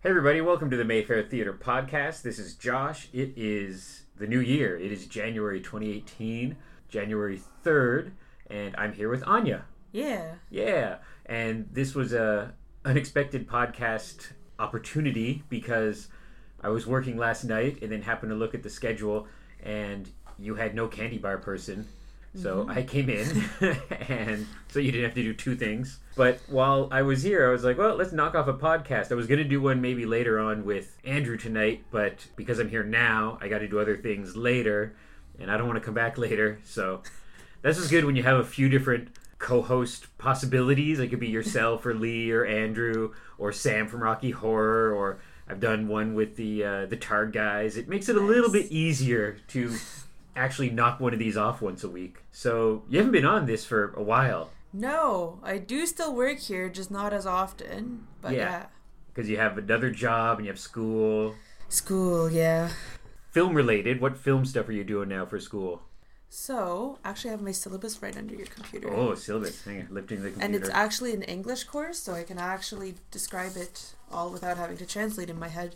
Hey everybody, welcome to the Mayfair Theatre podcast. This is Josh. It is the new year. It is January 2018, January 3rd, and I'm here with Anya. Yeah. And this was an unexpected podcast opportunity because I was working last night and then happened to look at the schedule and you had no candy bar person. So I came in, and so you didn't have to do two things. But while I was here, I was like, well, let's knock off a podcast. I was going to do one maybe later on with Andrew tonight, but because I'm here now, I got to do other things later, and I don't want to come back later. So that's just good when you have a few different co-host possibilities. It could be yourself or Lee or Andrew or Sam from Rocky Horror, or I've done one with the Tard guys. It makes it a little bit easier to actually knock one of these off once a week. So you haven't been on this for a while. No, I do still work here, just not as often. But yeah. Because you have another job and you have school. School, yeah. Film related. What film stuff are you doing now for school? So, actually I have my syllabus right under your computer. Oh, syllabus. Hang on, lifting the computer. And it's actually an English course, so I can actually describe it all without having to translate in my head.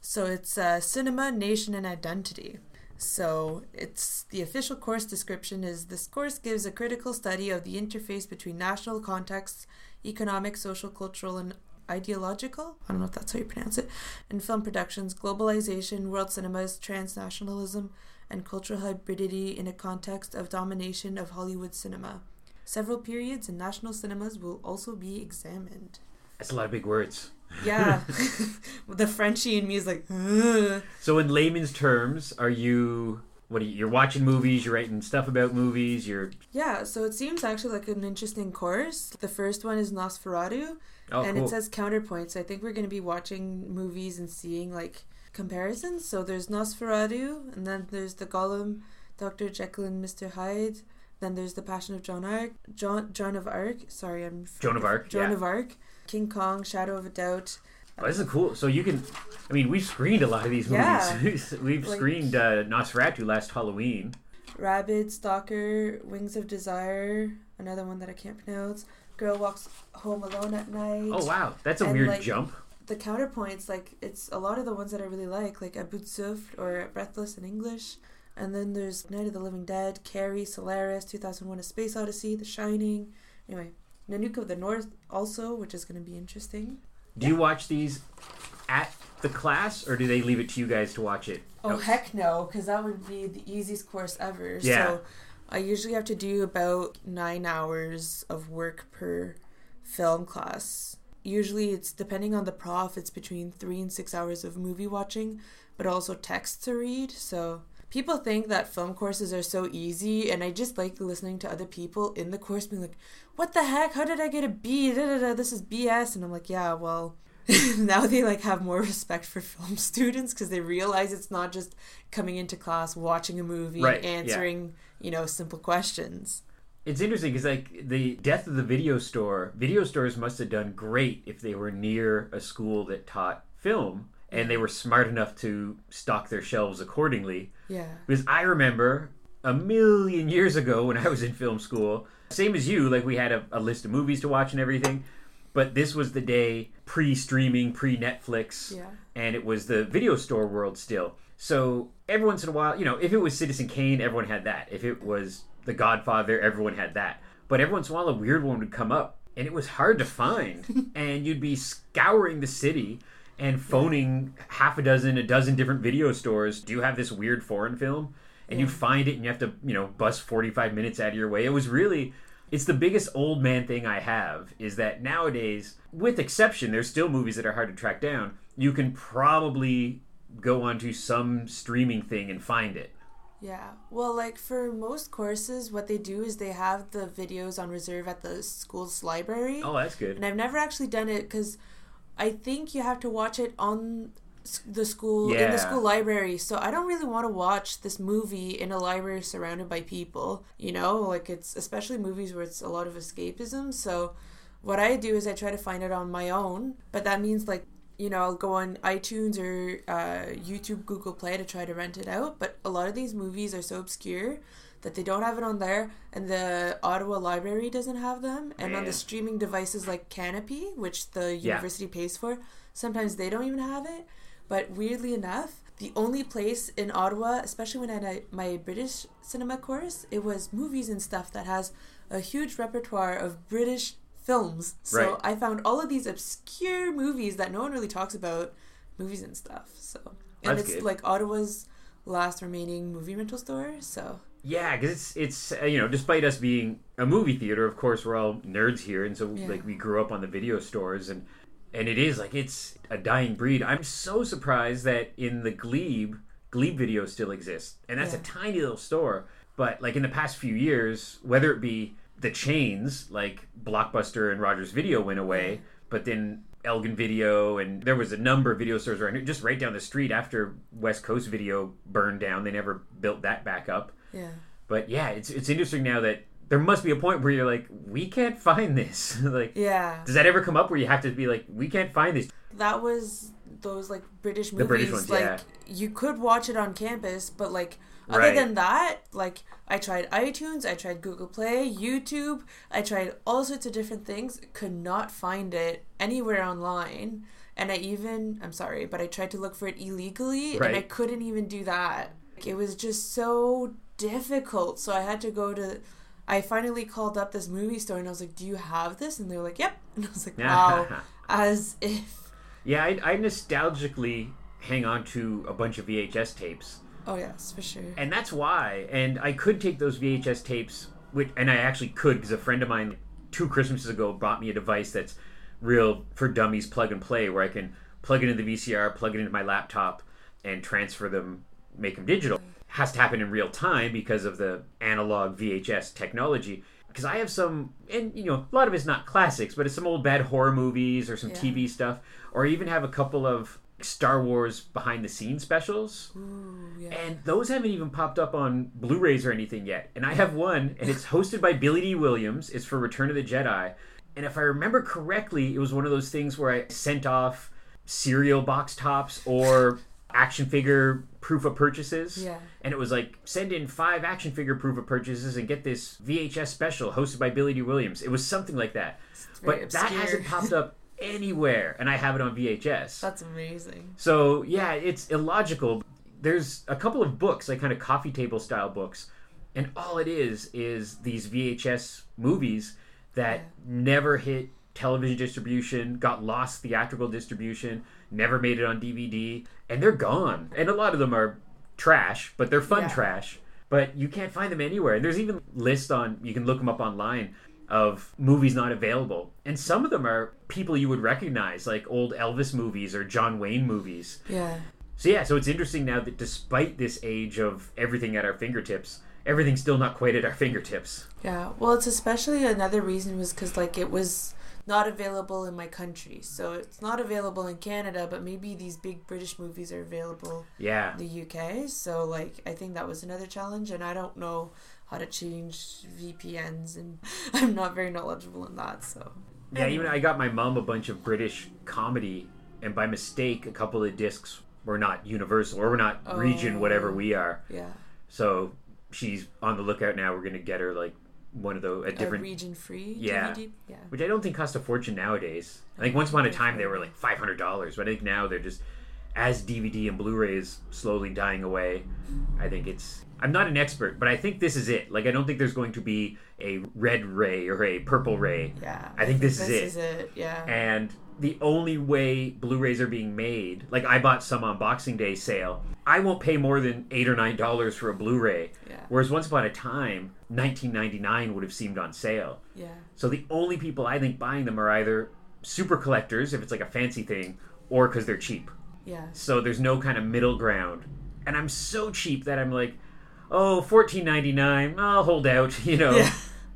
So it's Cinema, Nation, and Identity. So it's the official course description is this course gives a critical study of the interface between national contexts, economic, social, cultural, and ideological. I don't know if that's how you pronounce it. And film productions, globalization, world cinemas, transnationalism, and cultural hybridity in a context of domination of Hollywood cinema. Several periods in national cinemas will also be examined. That's a lot of big words. Yeah. The Frenchie in me is like, ugh. So in layman's terms, you're watching movies, you're writing stuff about movies, Yeah, so it seems actually like an interesting course. The first one is Nosferatu, It says counterpoints. I think we're going to be watching movies and seeing like comparisons. So there's Nosferatu, and then there's The Golem, Dr. Jekyll and Mr. Hyde, then there's The Passion of Joan of Arc, King Kong, Shadow of a Doubt. Oh, this is cool. So you can, we've screened a lot of these movies. Yeah. We've screened Nosferatu last Halloween. Rabid, Stalker, Wings of Desire, another one that I can't pronounce. Girl Walks Home Alone at Night. Oh, wow. That's a weird jump. The counterpoints, it's a lot of the ones that I really like A Bout de Souffle or Breathless in English. And then there's Night of the Living Dead, Carrie, Solaris, 2001: A Space Odyssey, The Shining. Anyway. Nanook of the North also, which is going to be interesting. Do you watch these at the class, or do they leave it to you guys to watch it? Oh, heck no, because that would be the easiest course ever. Yeah. So I usually have to do about 9 hours of work per film class. Usually it's, depending on the prof, it's between 3 and 6 hours of movie watching, but also text to read, so... People think that film courses are so easy, and I just like listening to other people in the course being like, what the heck? How did I get a B? This is BS. And I'm like, yeah, well, now they have more respect for film students because they realize it's not just coming into class, watching a movie, answering, simple questions. It's interesting because the death of the video store, video stores must have done great if they were near a school that taught film. And they were smart enough to stock their shelves accordingly. Yeah. Because I remember a million years ago when I was in film school, same as you, we had a list of movies to watch and everything. But this was the day pre-streaming, pre-Netflix. Yeah. And it was the video store world still. So every once in a while, if it was Citizen Kane, everyone had that. If it was The Godfather, everyone had that. But every once in a while, a weird one would come up. And it was hard to find. And you'd be scouring the city... and phoning half a dozen different video stores, do you have this weird foreign film? And you find it and you have to, bust 45 minutes out of your way. It was really, it's the biggest old man thing I have, is that nowadays, with exception, there's still movies that are hard to track down. You can probably go onto some streaming thing and find it. Yeah. Well, for most courses, what they do is they have the videos on reserve at the school's library. Oh, that's good. And I've never actually done it because... I think you have to watch it on the school, in the school library. So I don't really want to watch this movie in a library surrounded by people, it's especially movies where it's a lot of escapism. So what I do is I try to find it on my own, but that means I'll go on iTunes or YouTube, Google Play to try to rent it out. But a lot of these movies are so obscure that they don't have it on there, and the Ottawa Library doesn't have them, and on the streaming devices like Canopy, which the university pays for, sometimes they don't even have it. But weirdly enough, the only place in Ottawa, especially when I had my British cinema course, it was movies and stuff that has a huge repertoire of British films. So right. I found all of these obscure movies that no one really talks about, movies and stuff. So and That's good. Like Ottawa's last remaining movie rental store. So yeah, because it's you know, despite us being a movie theater, of course we're all nerds here, and so like we grew up on the video stores, and it is like it's a dying breed. I'm so surprised that in the Glebe video still exists, and that's a tiny little store. But like in the past few years, whether it be the chains like Blockbuster and Rogers Video went away, but then Elgin Video, and there was a number of video stores right here, just right down the street after West Coast Video burned down. They never built that back up. Yeah. But yeah, it's interesting now that there must be a point where you're like, we can't find this. Like, does that ever come up where you have to be like, we can't find this? That was those like British movies. The British ones, like you could watch it on campus, but like other than that, like I tried iTunes, I tried Google Play, YouTube, I tried all sorts of different things, could not find it anywhere online. And I tried to look for it illegally, and I couldn't even do that. Like, it was just so difficult. So I finally called up this movie store, and I was like, do you have this? And they were like, yep. And I was like, wow, as if. Yeah, I nostalgically hang on to a bunch of VHS tapes. Oh, yes, for sure. And that's why. And I could take those VHS tapes, and I actually could, because a friend of mine 2 Christmases ago bought me a device that's real for dummies plug and play, where I can plug it into the VCR, plug it into my laptop, and transfer them, make them digital. Has to happen in real time because of the analog VHS technology. Because I have some, and you know, a lot of it's not classics, but it's some old bad horror movies or some TV stuff, or I even have a couple of Star Wars behind the scenes specials. Ooh, yeah. And those haven't even popped up on Blu-rays or anything yet. And I have one, and it's hosted by Billy D. Williams. It's for Return of the Jedi. And if I remember correctly, it was one of those things where I sent off cereal box tops or action figure proof of purchases. Yeah. And it was like, send in 5 action figure proof of purchases and get this VHS special hosted by Billy D. Williams. It was something like that. But obscure. That hasn't popped up anywhere, and I have it on VHS. That's amazing. So yeah, it's illogical. There's a couple of books, like kind of coffee table style books, and all it is these VHS movies that never hit television distribution, got lost theatrical distribution, never made it on DVD, and they're gone. And a lot of them are trash, but they're fun trash. But you can't find them anywhere. And there's even lists you can look them up online of movies not available. And some of them are people you would recognize, like old Elvis movies or John Wayne movies. Yeah. So yeah, so it's interesting now that despite this age of everything at our fingertips, everything's still not quite at our fingertips. Yeah. Well, it's especially another reason was because like it was not available in my country. So it's not available in Canada, but maybe these big British movies are available in the UK. So like I think that was another challenge, and I don't know how to change VPNs, and I'm not very knowledgeable in that, so. Yeah, even I got my mom a bunch of British comedy, and by mistake a couple of discs were not universal, or were not region whatever we are. Yeah. So she's on the lookout now. We're going to get her like one of those different region free DVD, which I don't think cost a fortune nowadays. I think once upon a time they were like $500, but I think now they're just, as DVD and Blu-rays slowly dying away, I think I'm not an expert, but I think this is it. Like I don't think there's going to be a red ray or a purple ray. Yeah, I think this is it. Yeah. And the only way Blu-rays are being made, like I bought some on Boxing Day sale. I won't pay more than $8 or $9 for a Blu-ray. Yeah. Whereas once upon a time, $19.99 would have seemed on sale. Yeah. So the only people I think buying them are either super collectors, if it's like a fancy thing, or because they're cheap. Yeah. So there's no kind of middle ground, and I'm so cheap that I'm like, oh, $14.99, I'll hold out. You know,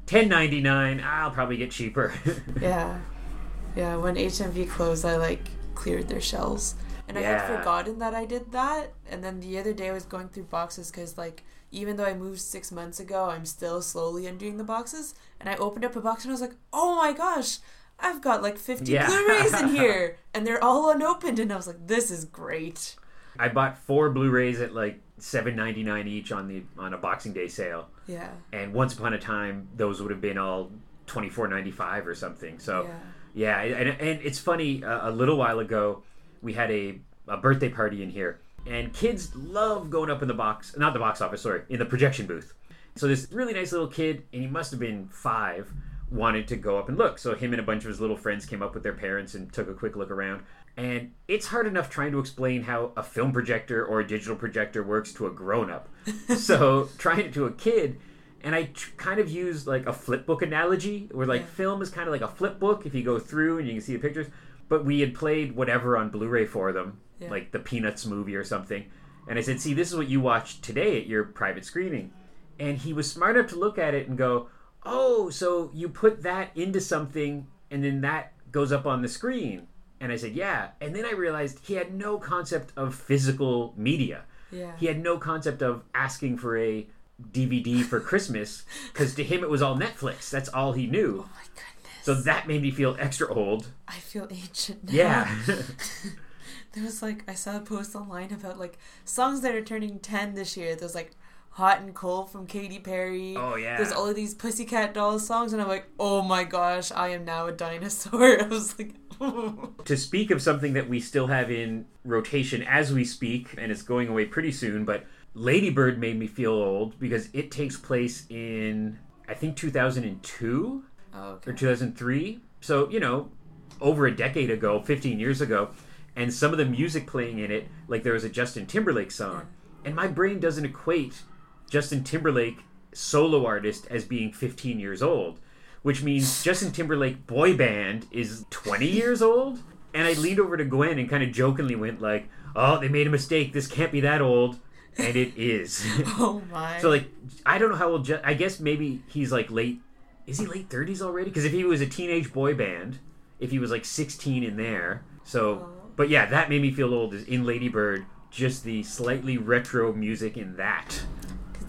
$10.99, I'll probably get cheaper. Yeah, when HMV closed, I, cleared their shelves. And I had forgotten that I did that. And then the other day I was going through boxes because, even though I moved 6 months ago, I'm still slowly undoing the boxes. And I opened up a box and I was like, oh, my gosh, I've got, 50 Blu-rays in here. And they're all unopened. And I was like, this is great. I bought 4 Blu-rays at, $7.99 each on a Boxing Day sale. Yeah. And once upon a time, those would have been all $24.95 or something. So, and it's funny. A little while ago, we had a birthday party in here, and kids love going up in the projection booth. So this really nice little kid, and he must have been 5, wanted to go up and look. So him and a bunch of his little friends came up with their parents and took a quick look around. And it's hard enough trying to explain how a film projector or a digital projector works to a grown-up. So trying it to a kid, and I kind of used like a flip book analogy, where like film is kind of like a flip book if you go through and you can see the pictures. But we had played whatever on Blu-ray for them, like the Peanuts movie or something. And I said, see, this is what you watched today at your private screening. And he was smart enough to look at it and go, oh, so you put that into something and then that goes up on the screen. And I said, yeah. And then I realized he had no concept of physical media. Yeah. He had no concept of asking for a DVD for Christmas, because to him it was all Netflix. That's all he knew. Oh, my goodness. So that made me feel extra old. I feel ancient now. Yeah. There was I saw a post online about songs that are turning 10 this year. There's Hot and Cold from Katy Perry. Oh, yeah. There's all of these Pussycat Dolls songs, and I'm like, oh my gosh, I am now a dinosaur. I was like, oh. To speak of something that we still have in rotation as we speak, and it's going away pretty soon, but Lady Bird made me feel old because it takes place in, I think, 2002 or 2003. So, over a decade ago, 15 years ago, and some of the music playing in it, there was a Justin Timberlake song, and my brain doesn't equate Justin Timberlake, solo artist, as being 15 years old, which means Justin Timberlake boy band is 20 years old. And I leaned over to Gwen and kind of jokingly went oh, they made a mistake. This can't be that old. And it is. Oh my. So I don't know how old, I guess maybe he's is he late 30s already? Because if he was a teenage boy band, if he was 16 in there. So, but yeah, that made me feel old is in Lady Bird, just the slightly retro music in that.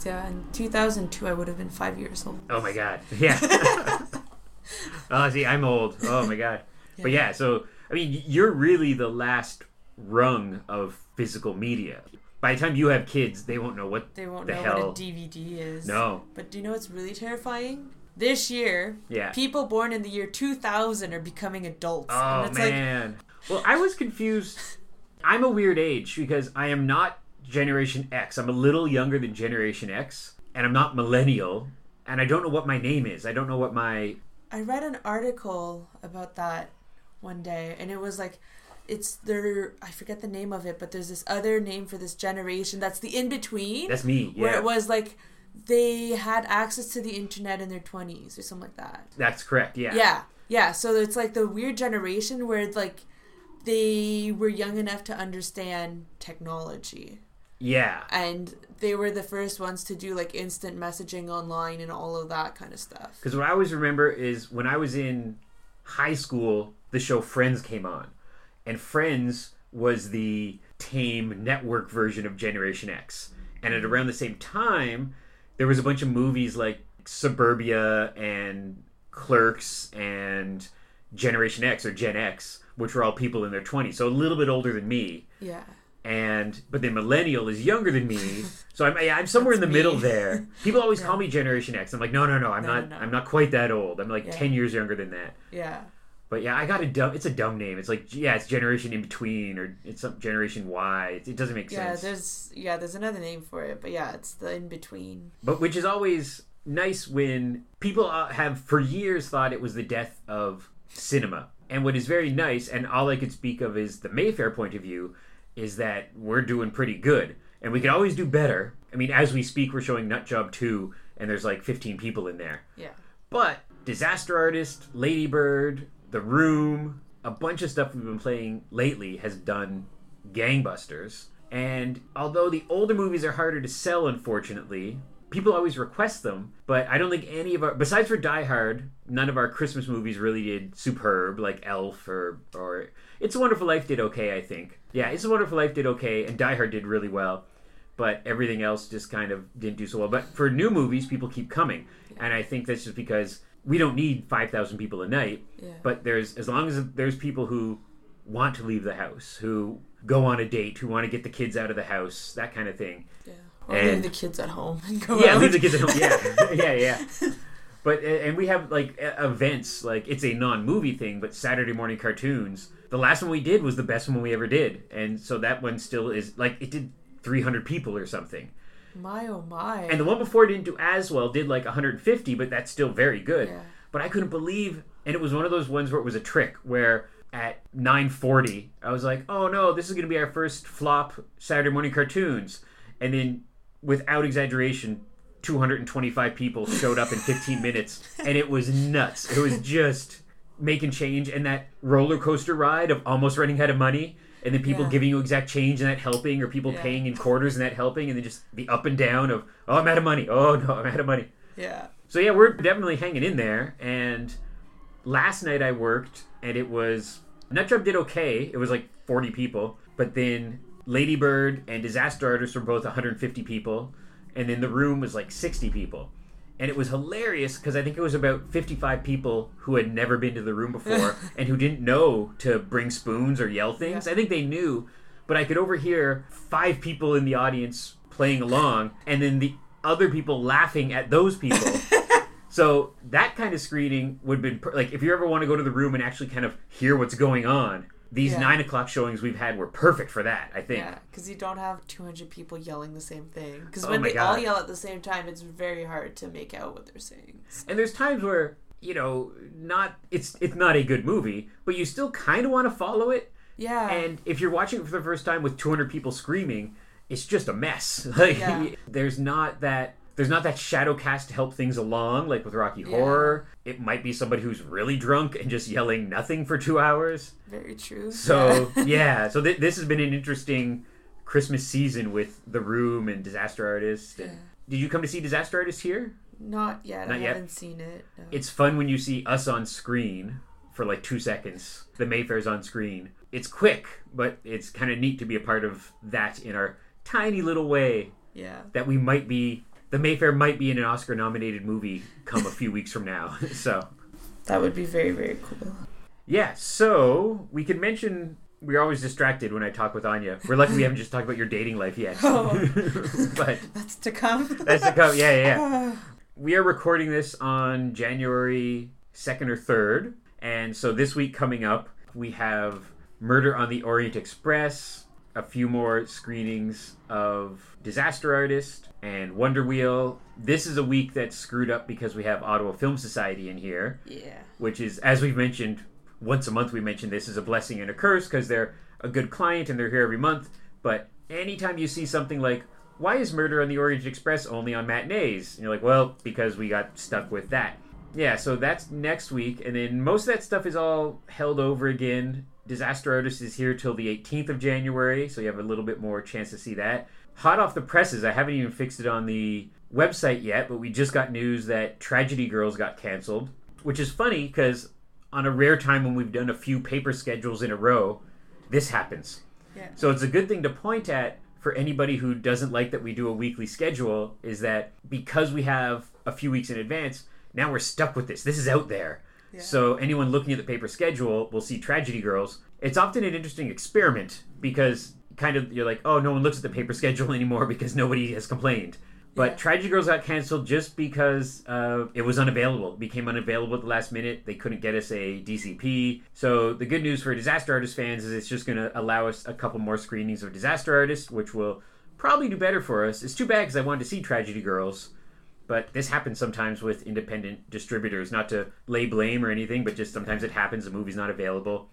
Yeah, in 2002, I would have been 5 years old. Oh, my God. Yeah. Oh, see, I'm old. Oh, my God. Yeah. But yeah, so, I mean, you're really the last rung of physical media. By the time you have kids, they won't know what the hell. They won't know what a DVD is. No. But do you know what's really terrifying? This year, people born in the year 2000 are becoming adults. Oh, and it's man. Well, I was confused. I'm a weird age because I am not Generation X. I'm a little younger than Generation X, and I'm not millennial, and I don't know what my name is. I don't know what my... I read an article about that one day, and it was I forget the name of it, but there's this other name for this generation that's the in-between. That's me, yeah. Where it was they had access to the internet in their 20s or something like that. That's correct, yeah. Yeah, yeah. So it's the weird generation where it's they were young enough to understand technology. Yeah. And they were the first ones to do instant messaging online and all of that kind of stuff. Because what I always remember is when I was in high school, the show Friends came on. And Friends was the tame network version of Generation X. And at around the same time, there was a bunch of movies like Suburbia and Clerks and Generation X or Gen X, which were all people in their 20s. So a little bit older than me. Yeah. But then millennial is younger than me. So I'm somewhere in the middle there. People always call me Generation X. I'm no, I'm not. I'm not quite that old. I'm 10 years younger than that. Yeah. But yeah, I got it's a dumb name. It's it's Generation In Between or it's some Generation Y. It doesn't make sense. There's another name for it, but yeah, it's the In Between. But which is always nice when people have for years thought it was the death of cinema. And what is very nice, and all I could speak of is the Mayfair point of view, is that we're doing pretty good. And we can always do better. I mean, as we speak, we're showing Nutjob 2, and there's 15 people in there. Yeah. But Disaster Artist, Lady Bird, The Room, a bunch of stuff we've been playing lately has done gangbusters. And although the older movies are harder to sell, unfortunately, people always request them, but I don't think any of our... Besides for Die Hard, none of our Christmas movies really did superb, like Elf or It's a Wonderful Life did okay, I think. Yeah, It's a Wonderful Life did okay, and Die Hard did really well, but everything else just kind of didn't do so well. But for new movies, people keep coming, and I think that's just because we don't need 5,000 people a night, but there's as long as there's people who want to leave the house, who go on a date, who want to get the kids out of the house, that kind of thing. Yeah. Or leave the kids at home and go out. Yeah, leave the kids at home. Yeah. Yeah. But, and we have, like, events, like, it's a non-movie thing, but Saturday morning cartoons. The last one we did was the best one we ever did. And so that one still is, like, it did 300 people or something. My, oh, my. And the one before didn't do as well, did, like, 150, but that's still very good. Yeah. But I couldn't believe, and it was one of those ones where it was a trick, where at 9:40, I was like, oh, no, this is going to be our first flop Saturday morning cartoons. And then, without exaggeration, 225 people showed up in 15 minutes, and it was nuts. It was just making change, and that roller coaster ride of almost running out of money, and then people giving you exact change and that helping, or people paying in quarters and that helping, and then just the up and down of, oh, I'm out of money. Oh, no, I'm out of money. Yeah. So, yeah, we're definitely hanging in there, and last night I worked, and it was... Nut Job did okay. It was like 40 people, but then Lady Bird and Disaster Artist were both 150 people, and then The Room was like 60 people. And it was hilarious because I think it was about 55 people who had never been to The Room before and who didn't know to bring spoons or yell things. Yeah. I think they knew, but I could overhear 5 people in the audience playing along and then the other people laughing at those people. So that kind of screening would have been... like, if you ever want to go to The Room and actually kind of hear what's going on, these 9 o'clock showings we've had were perfect for that, I think. Yeah, because you don't have 200 people yelling the same thing. Because when they all yell at the same time, it's very hard to make out what they're saying. So. And there's times where, you know, it's not a good movie, but you still kind of want to follow it. Yeah. And if you're watching it for the first time with 200 people screaming, it's just a mess. Like, there's not that shadow cast to help things along, like with Rocky Horror. It might be somebody who's really drunk and just yelling nothing for 2 hours. Very true. So, So this has been an interesting Christmas season with The Room and Disaster Artist. And did you come to see Disaster Artist here? Not yet. I haven't seen it. No. It's fun when you see us on screen for like 2 seconds. The Mayfair's on screen. It's quick, but it's kind of neat to be a part of that in our tiny little way. Yeah. That we might be... The Mayfair might be in an Oscar-nominated movie come a few weeks from now, so... That would be very, very cool. Yeah, so we can mention... We're always distracted when I talk with Anya. We're lucky we haven't just talked about your dating life yet. Oh. But that's to come. That's to come, yeah. We are recording this on January 2nd or 3rd, and so this week coming up, we have Murder on the Orient Express... a few more screenings of Disaster Artist and Wonder Wheel. This is a week that's screwed up because we have Ottawa Film Society in here. Yeah. Which is, as we've mentioned, once a month we mention this is a blessing and a curse because they're a good client and they're here every month. But anytime you see something like, why is Murder on the Orient Express only on matinees? And you're like, well, because we got stuck with that. Yeah, so that's next week. And then most of that stuff is all held over again. Disaster Artist is here till the 18th of January, so you have a little bit more chance to see that. Hot off the presses, I haven't even fixed it on the website yet, but we just got news that Tragedy Girls got canceled, which is funny because on a rare time when we've done a few paper schedules in a row, this happens. Yeah. So it's a good thing to point at for anybody who doesn't like that we do a weekly schedule, is that because we have a few weeks in advance, now we're stuck with this. This is out there. Yeah. So anyone looking at the paper schedule will see Tragedy Girls. It's often an interesting experiment because kind of you're like, oh, no one looks at the paper schedule anymore because nobody has complained. But Tragedy Girls got canceled just because it was unavailable. It became unavailable at the last minute. They couldn't get us a DCP. So the good news for Disaster Artist fans is it's just going to allow us a couple more screenings of Disaster Artist, which will probably do better for us. It's too bad because I wanted to see Tragedy Girls. But this happens sometimes with independent distributors, not to lay blame or anything, but just sometimes it happens. The movie's not available.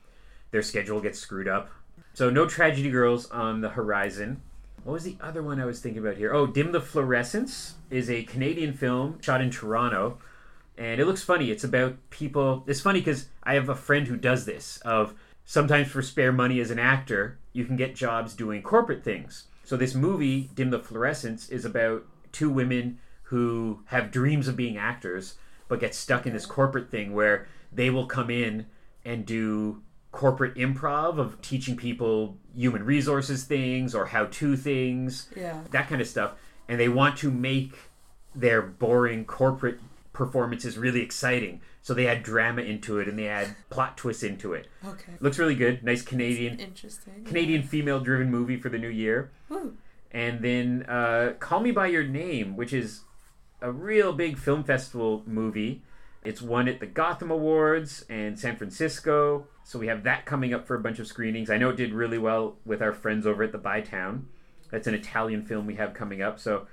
Their schedule gets screwed up. So no Tragedy Girls on the horizon. What was the other one I was thinking about here? Oh, Dim the Fluorescence is a Canadian film shot in Toronto. And it looks funny. It's about people... It's funny because I have a friend who does this, of sometimes for spare money as an actor, you can get jobs doing corporate things. So this movie, Dim the Fluorescence, is about two women... who have dreams of being actors but get stuck in this corporate thing where they will come in and do corporate improv of teaching people human resources things or how-to things, that kind of stuff. And they want to make their boring corporate performance is really exciting. So they add drama into it and they add plot twists into it. Okay. Looks really good. Nice Canadian. Interesting. Canadian female-driven movie for the new year. Woo. And then Call Me By Your Name, which is a real big film festival movie. It's won at the Gotham Awards and San Francisco. So we have that coming up for a bunch of screenings. I know it did really well with our friends over at the Bytown. That's an Italian film we have coming up. So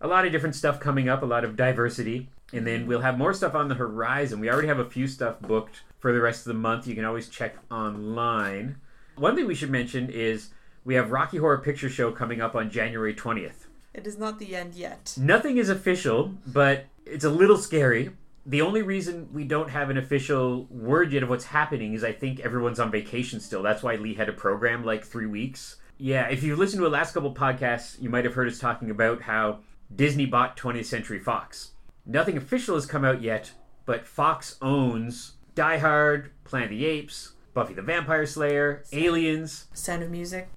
a lot of different stuff coming up, a lot of diversity. And then we'll have more stuff on the horizon. We already have a few stuff booked for the rest of the month. You can always check online. One thing we should mention is we have Rocky Horror Picture Show coming up on January 20th. It is not the end yet. Nothing is official, but it's a little scary. The only reason we don't have an official word yet of what's happening is I think everyone's on vacation still. That's why Lee had a program like 3 weeks. Yeah, if you've listened to the last couple podcasts, you might have heard us talking about how Disney bought 20th Century Fox. Nothing official has come out yet, but Fox owns Die Hard, Planet of the Apes, Buffy the Vampire Slayer, Aliens. Sound of Music.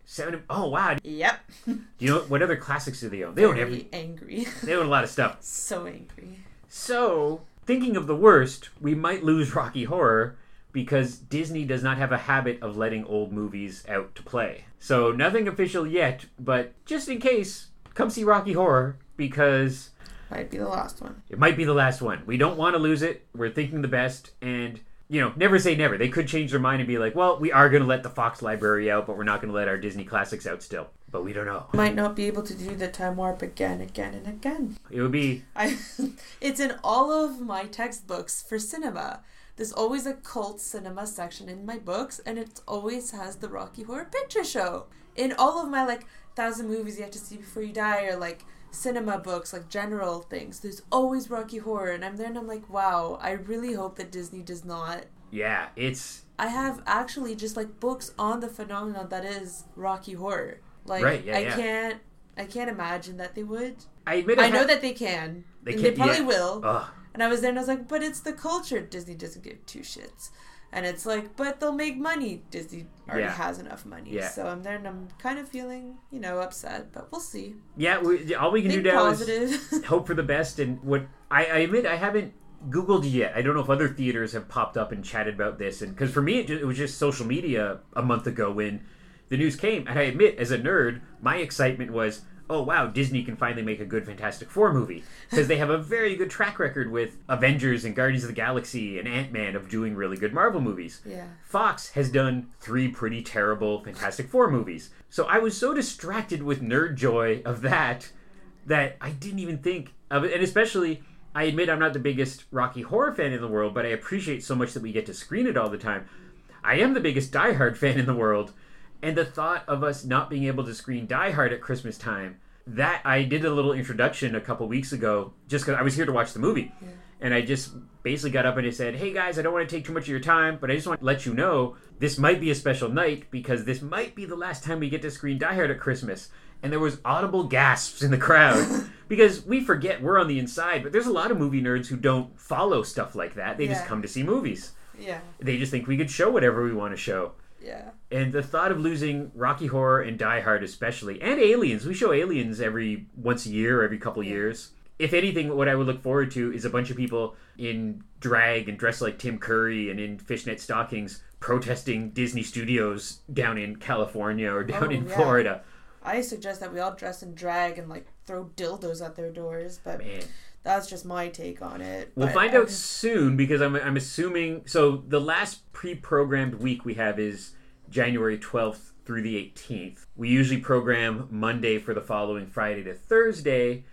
Oh, wow. Yep. Do you know what other classics do they own? They own everything. Angry. They own a lot of stuff. So angry. So, thinking of the worst, we might lose Rocky Horror because Disney does not have a habit of letting old movies out to play. So, nothing official yet, but just in case, come see Rocky Horror because... might be the last one. It might be the last one. We don't want to lose it. We're thinking the best. And, you know, never say never. They could change their mind and be like, well, we are going to let the Fox library out, but we're not going to let our Disney classics out still. But we don't know. Might not be able to do the time warp again and again. It would be... It's in all of my textbooks for cinema. There's always a cult cinema section in my books, and it always has the Rocky Horror Picture Show. In all of my, 1,000 movies you have to see before you die, or, cinema books, general things, there's always Rocky Horror, and I'm there and I'm like, wow, I really hope that Disney does not. Yeah, it's... I have actually just, books on the phenomenon that is Rocky Horror. Right, yeah, I can't imagine that they would. I know that they can. They probably will. Ugh. And I was there and I was like, but it's the culture. Disney doesn't give two shits. And it's like, but they'll make money. Disney already has enough money. Yeah. So I'm there and I'm kind of feeling, upset, but we'll see. Yeah, all we can do now is hope for the best. And what I admit, I haven't Googled yet. I don't know if other theaters have popped up and chatted about this. And because for me, it was just social media a month ago when the news came. And I admit, as a nerd, my excitement was, oh, wow, Disney can finally make a good Fantastic Four movie. Because they have a very good track record with Avengers and Guardians of the Galaxy and Ant-Man of doing really good Marvel movies. Yeah. Fox has done 3 pretty terrible Fantastic Four movies. So I was so distracted with nerd joy of that I didn't even think of it. And especially, I admit I'm not the biggest Rocky Horror fan in the world, but I appreciate so much that we get to screen it all the time. I am the biggest Die Hard fan in the world. And the thought of us not being able to screen Die Hard at Christmas time, that I did a little introduction a couple weeks ago just because I was here to watch the movie. Yeah. And I just basically got up and I said, hey guys, I don't want to take too much of your time, but I just want to let you know this might be a special night because this might be the last time we get to screen Die Hard at Christmas. And there was audible gasps in the crowd because we forget we're on the inside, but there's a lot of movie nerds who don't follow stuff like that. They just come to see movies. Yeah. They just think we could show whatever we want to show. Yeah. And the thought of losing Rocky Horror and Die Hard especially, and Aliens. We show Aliens every couple years. If anything, what I would look forward to is a bunch of people in drag and dressed like Tim Curry and in fishnet stockings protesting Disney Studios down in California or down in Florida. I suggest that we all dress in drag and throw dildos at their doors, but... man. That's just my take on it. We'll find out soon because I'm assuming... So the last pre-programmed week we have is January 12th through the 18th. We usually program Monday for the following Friday to Thursday.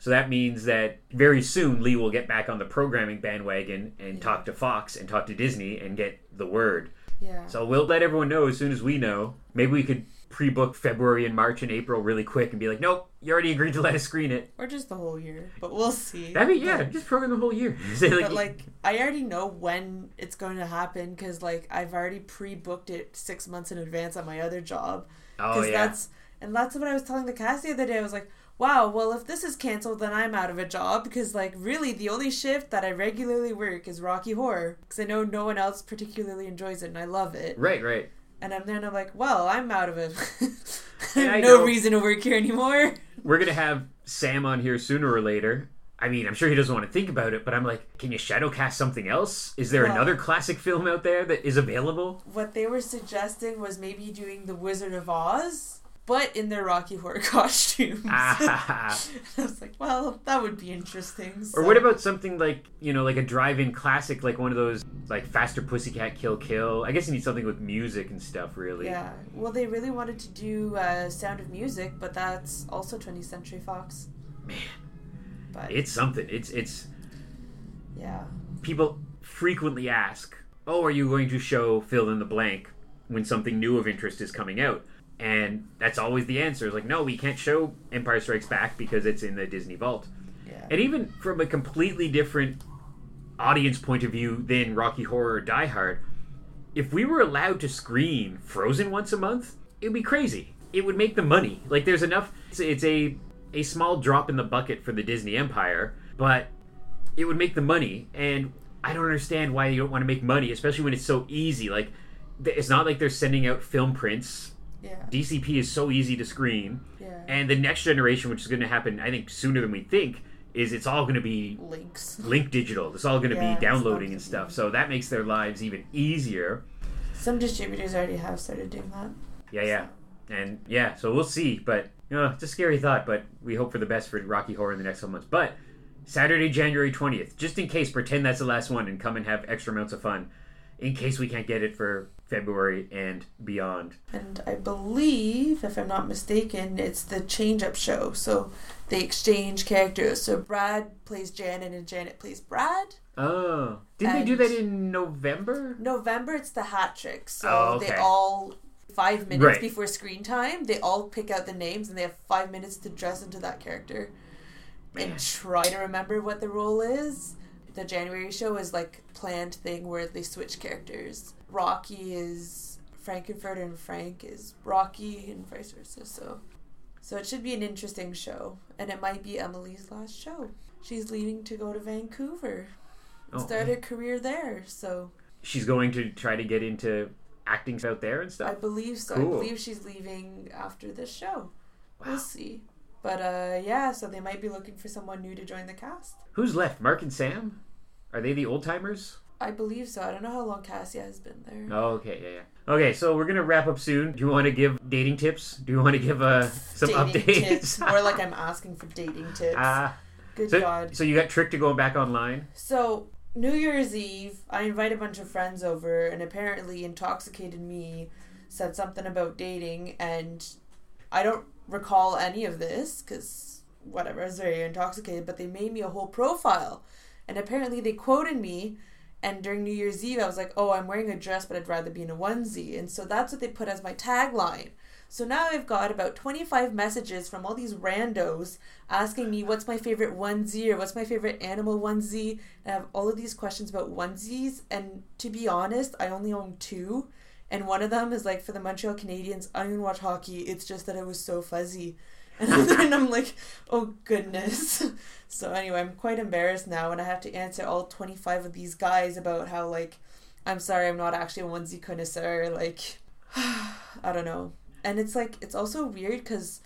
So that means that very soon Lee will get back on the programming bandwagon and talk to Fox and talk to Disney and get the word. Yeah. So we'll let everyone know as soon as we know. Maybe we could... pre-book February and March and April really quick and be like, nope, you already agreed to let us screen it. Or just the whole year. But we'll see. Just program the whole year. I already know when it's going to happen because, I've already pre-booked it 6 months in advance at my other job. Oh, yeah. That's what I was telling the cast the other day. I was like, wow, well, if this is canceled, then I'm out of a job because, really the only shift that I regularly work is Rocky Horror because I know no one else particularly enjoys it and I love it. Right. And I'm there and I'm like, well, I'm out of it. I have no reason to work here anymore. We're going to have Sam on here sooner or later. I mean, I'm sure he doesn't want to think about it, but I'm like, can you shadow cast something else? Is there another classic film out there that is available? What they were suggesting was maybe doing The Wizard of Oz, but in their Rocky Horror costumes. Ah. I was like, well, that would be interesting. So. Or what about something like, you know, like a drive-in classic, like one of those, like, Faster Pussycat Kill Kill. I guess you need something with music and stuff, really. Yeah. Well, they really wanted to do Sound of Music, but that's also 20th Century Fox. Man. But it's something. It's yeah. People frequently ask, oh, are you going to show fill in the blank when something new of interest is coming out? And that's always the answer. It's like, no, we can't show Empire Strikes Back because it's in the Disney vault. Yeah. And even from a completely different audience point of view than Rocky Horror or Die Hard, if we were allowed to screen Frozen once a month, it'd be crazy. It would make the money. Like, there's enough. It's a small drop in the bucket for the Disney Empire, but it would make the money. And I don't understand why you don't want to make money, especially when it's so easy. Like, it's not like they're sending out film prints. Yeah. DCP is so easy to screen. Yeah. And the next generation, which is going to happen, I think, sooner than we think, is it's all going to be link digital. It's all going to be downloading and stuff. So that makes their lives even easier. Some distributors already have started doing that. Yeah. And so we'll see. But you know, it's a scary thought, but we hope for the best for Rocky Horror in the next couple months. But Saturday, January 20th, just in case, pretend that's the last one and come and have extra amounts of fun in case we can't get it for February and beyond. And I believe, if I'm not mistaken, it's the change-up show. So they exchange characters. So Brad plays Janet and Janet plays Brad. Oh. Didn't they do that in November? November, it's the hat trick. So They all... 5 minutes before screen time, they all pick out the names and they have 5 minutes to dress into that character and try to remember what the role is. The January show is like a planned thing where they switch characters. Rocky is Frankenfurter and Frank is Rocky and vice versa. So it should be an interesting show, and it might be Emily's last show. She's leaving to go to Vancouver and start her career there. So she's going to try to get into acting out there and stuff? I believe so. Cool. I believe she's leaving after this show. Wow. We'll see. But so they might be looking for someone new to join the cast. Who's left? Mark and Sam? Are they the old timers? I believe so. I don't know how long Cassia has been there. Oh, okay. Yeah. Okay, so we're going to wrap up soon. Do you want to give dating tips? Do you want to give some updates? Dating tips. More like I'm asking for dating tips. Good God. So you got tricked to going back online? So... New Year's Eve, I invite a bunch of friends over, and apparently Intoxicated Me said something about dating, and I don't recall any of this, because whatever, I was very intoxicated, but they made me a whole profile, and apparently they quoted me, and during New Year's Eve, I was like, oh, I'm wearing a dress, but I'd rather be in a onesie, and so that's what they put as my tagline. So now I've got about 25 messages from all these randos asking me what's my favorite onesie or what's my favorite animal onesie. And I have all of these questions about onesies. And to be honest, I only own two. And one of them is like for the Montreal Canadiens, I didn't watch hockey. It's just that it was so fuzzy. And then I'm like, oh goodness. So anyway, I'm quite embarrassed now. And I have to answer all 25 of these guys about how like, I'm sorry, I'm not actually a onesie connoisseur. Like, I don't know. And it's like, it's also weird because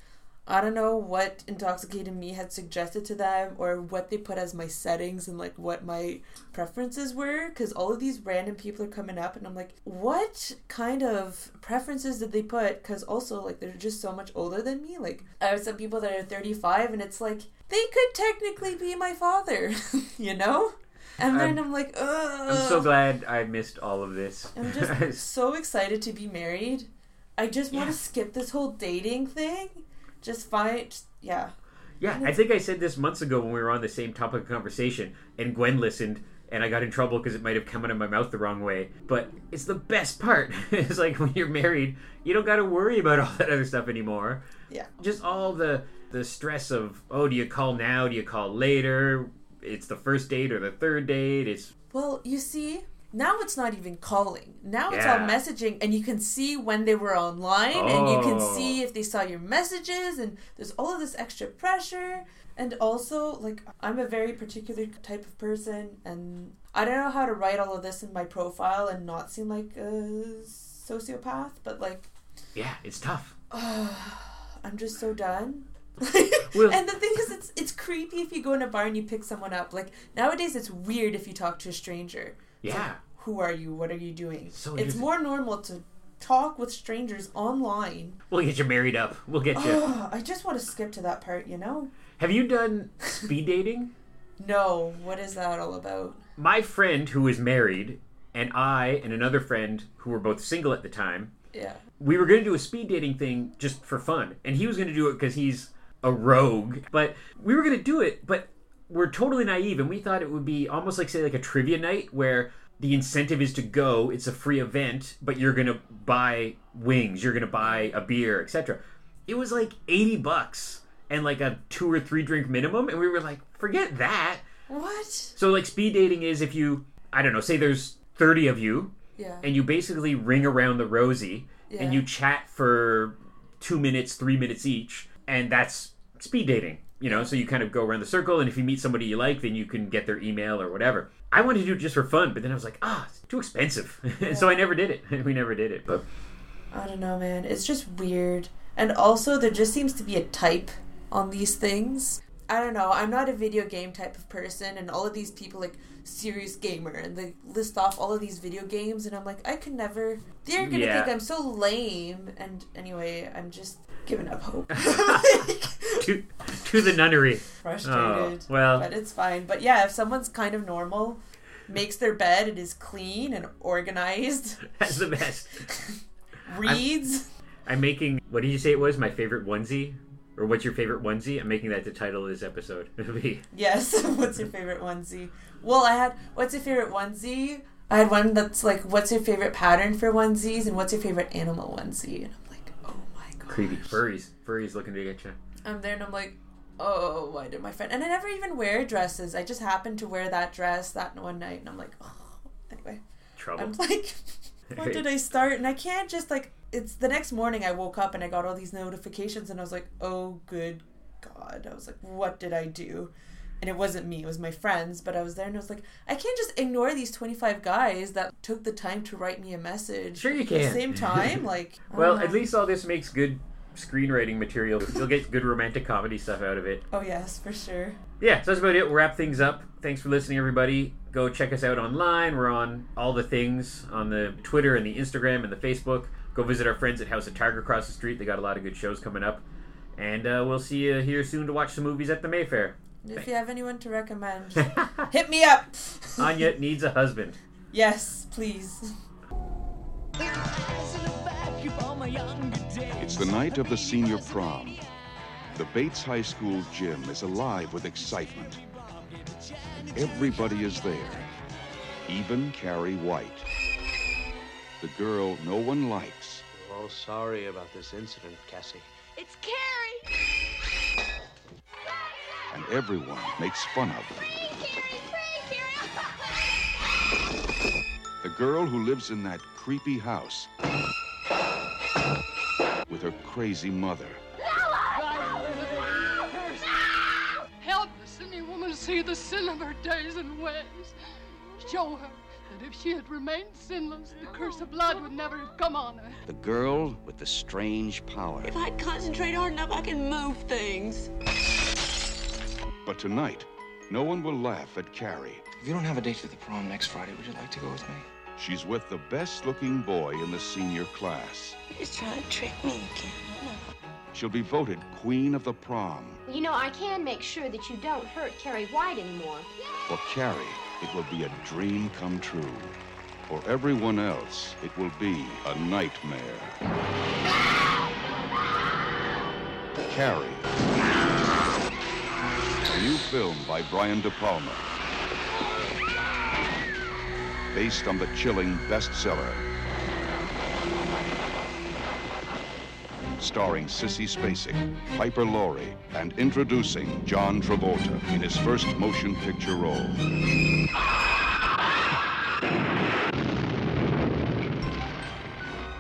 I don't know what Intoxicated Me had suggested to them or what they put as my settings and like what my preferences were, because all of these random people are coming up and I'm like, what kind of preferences did they put? Because also like they're just so much older than me. Like I have some people that are 35 and it's like, they could technically be my father, you know? And then I'm like, ugh. I'm so glad I missed all of this. I'm just so excited to be married. I just want to skip this whole dating thing. Yeah, I think I said this months ago when we were on the same topic of conversation, and Gwen listened, and I got in trouble because it might have come out of my mouth the wrong way. But it's the best part. It's like when you're married, you don't got to worry about all that other stuff anymore. Yeah. Just all the stress of, oh, do you call now? Do you call later? It's the first date or the third date. Well, you see... Now it's not even calling. Now it's all messaging, and you can see when they were online, and you can see if they saw your messages, and there's all of this extra pressure. And also, like, I'm a very particular type of person, and I don't know how to write all of this in my profile and not seem like a sociopath, but like... Yeah, it's tough. I'm just so done. And the thing is, it's creepy if you go in a bar and you pick someone up. Like, nowadays it's weird if you talk to a stranger. Yeah. Like, who are you? What are you doing? So it's more normal to talk with strangers online. We'll get you married up. We'll get you. I just want to skip to that part, you know? Have you done speed dating? No. What is that all about? My friend who is married and I and another friend who were both single at the time. Yeah. We were going to do a speed dating thing just for fun. And he was going to do it because he's a rogue. But we were going to do it, but we're totally naive. And we thought it would be almost like, say, like a trivia night where the incentive is to go. It's a free event, but you're going to buy wings. You're going to buy a beer, etc. It was like $80 and like a 2 or 3 drink minimum. And we were like, forget that. What? So like speed dating is if you, I don't know, say there's 30 of you. Yeah. And you basically ring around the rosy, yeah, and you chat for 2 minutes, 3 minutes each, and that's speed dating, you know? So you kind of go around the circle, and if you meet somebody you like, then you can get their email or whatever. I wanted to do it just for fun, but then I was like, it's too expensive. Yeah. And so I never did it. We never did it. But I don't know, man. It's just weird. And also, there just seems to be a type on these things. I don't know, I'm not a video game type of person, and all of these people, like, serious gamer, and they list off all of these video games, and I'm like, I could never, they're gonna think I'm so lame, and anyway, I'm just giving up hope. to the nunnery. Frustrated. But it's fine. But yeah, if someone's kind of normal, makes their bed, it is clean and organized. That's the best. Reads. I'm making, what did you say it was, my favorite onesie? Or what's your favorite onesie? I'm making that the title of this episode. Yes, what's your favorite onesie? Well, I had, what's your favorite onesie? I had one that's like, what's your favorite pattern for onesies? And what's your favorite animal onesie? And I'm like, oh my god. Creepy. Furries. Furries looking to get you. I'm there and I'm like, oh, why did my friend... And I never even wear dresses. I just happened to wear that dress that one night. And I'm like, anyway. Trouble. I'm like, what did I start? And I can't just like... It's the next morning I woke up and I got all these notifications and I was like, oh, good God. I was like, what did I do? And it wasn't me. It was my friends. But I was there and I was like, I can't just ignore these 25 guys that took the time to write me a message. Sure you can. At the same time. Like, well, at least all this makes good screenwriting material. You'll get good romantic comedy stuff out of it. Oh, yes, for sure. Yeah, so that's about it. We'll wrap things up. Thanks for listening, everybody. Go check us out online. We're on all the things, on the Twitter and the Instagram and the Facebook. Go visit our friends at House of Tiger across the street. They got a lot of good shows coming up. And we'll see you here soon to watch some movies at the Mayfair. If you have anyone to recommend, hit me up. Anya needs a husband. Yes, please. It's the night of the senior prom. The Bates High School gym is alive with excitement. Everybody is there, even Carrie White. The girl no one likes. We're all sorry about this incident, Cassie. It's Carrie! And everyone makes fun of her. Free, Carrie! Free, Carrie! The girl who lives in that creepy house with her crazy mother. No! No! Help the sinning woman see the sin of her days and ways. Show her that if she had remained sinless, the curse of blood would never have come on her. The girl with the strange power. If I concentrate hard enough, I can move things. But tonight, no one will laugh at Carrie. If you don't have a date for the prom next Friday, would you like to go with me? She's with the best-looking boy in the senior class. He's trying to trick me again. No. She'll be voted queen of the prom. You know, I can make sure that you don't hurt Carrie White anymore. For Carrie, it will be a dream come true. For everyone else, it will be a nightmare. Carrie. A new film by Brian De Palma. Based on the chilling bestseller. Starring Sissy Spacek, Piper Laurie, and introducing John Travolta in his first motion picture role.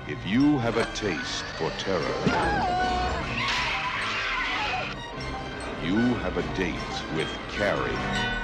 If you have a taste for terror, you have a date with Carrie.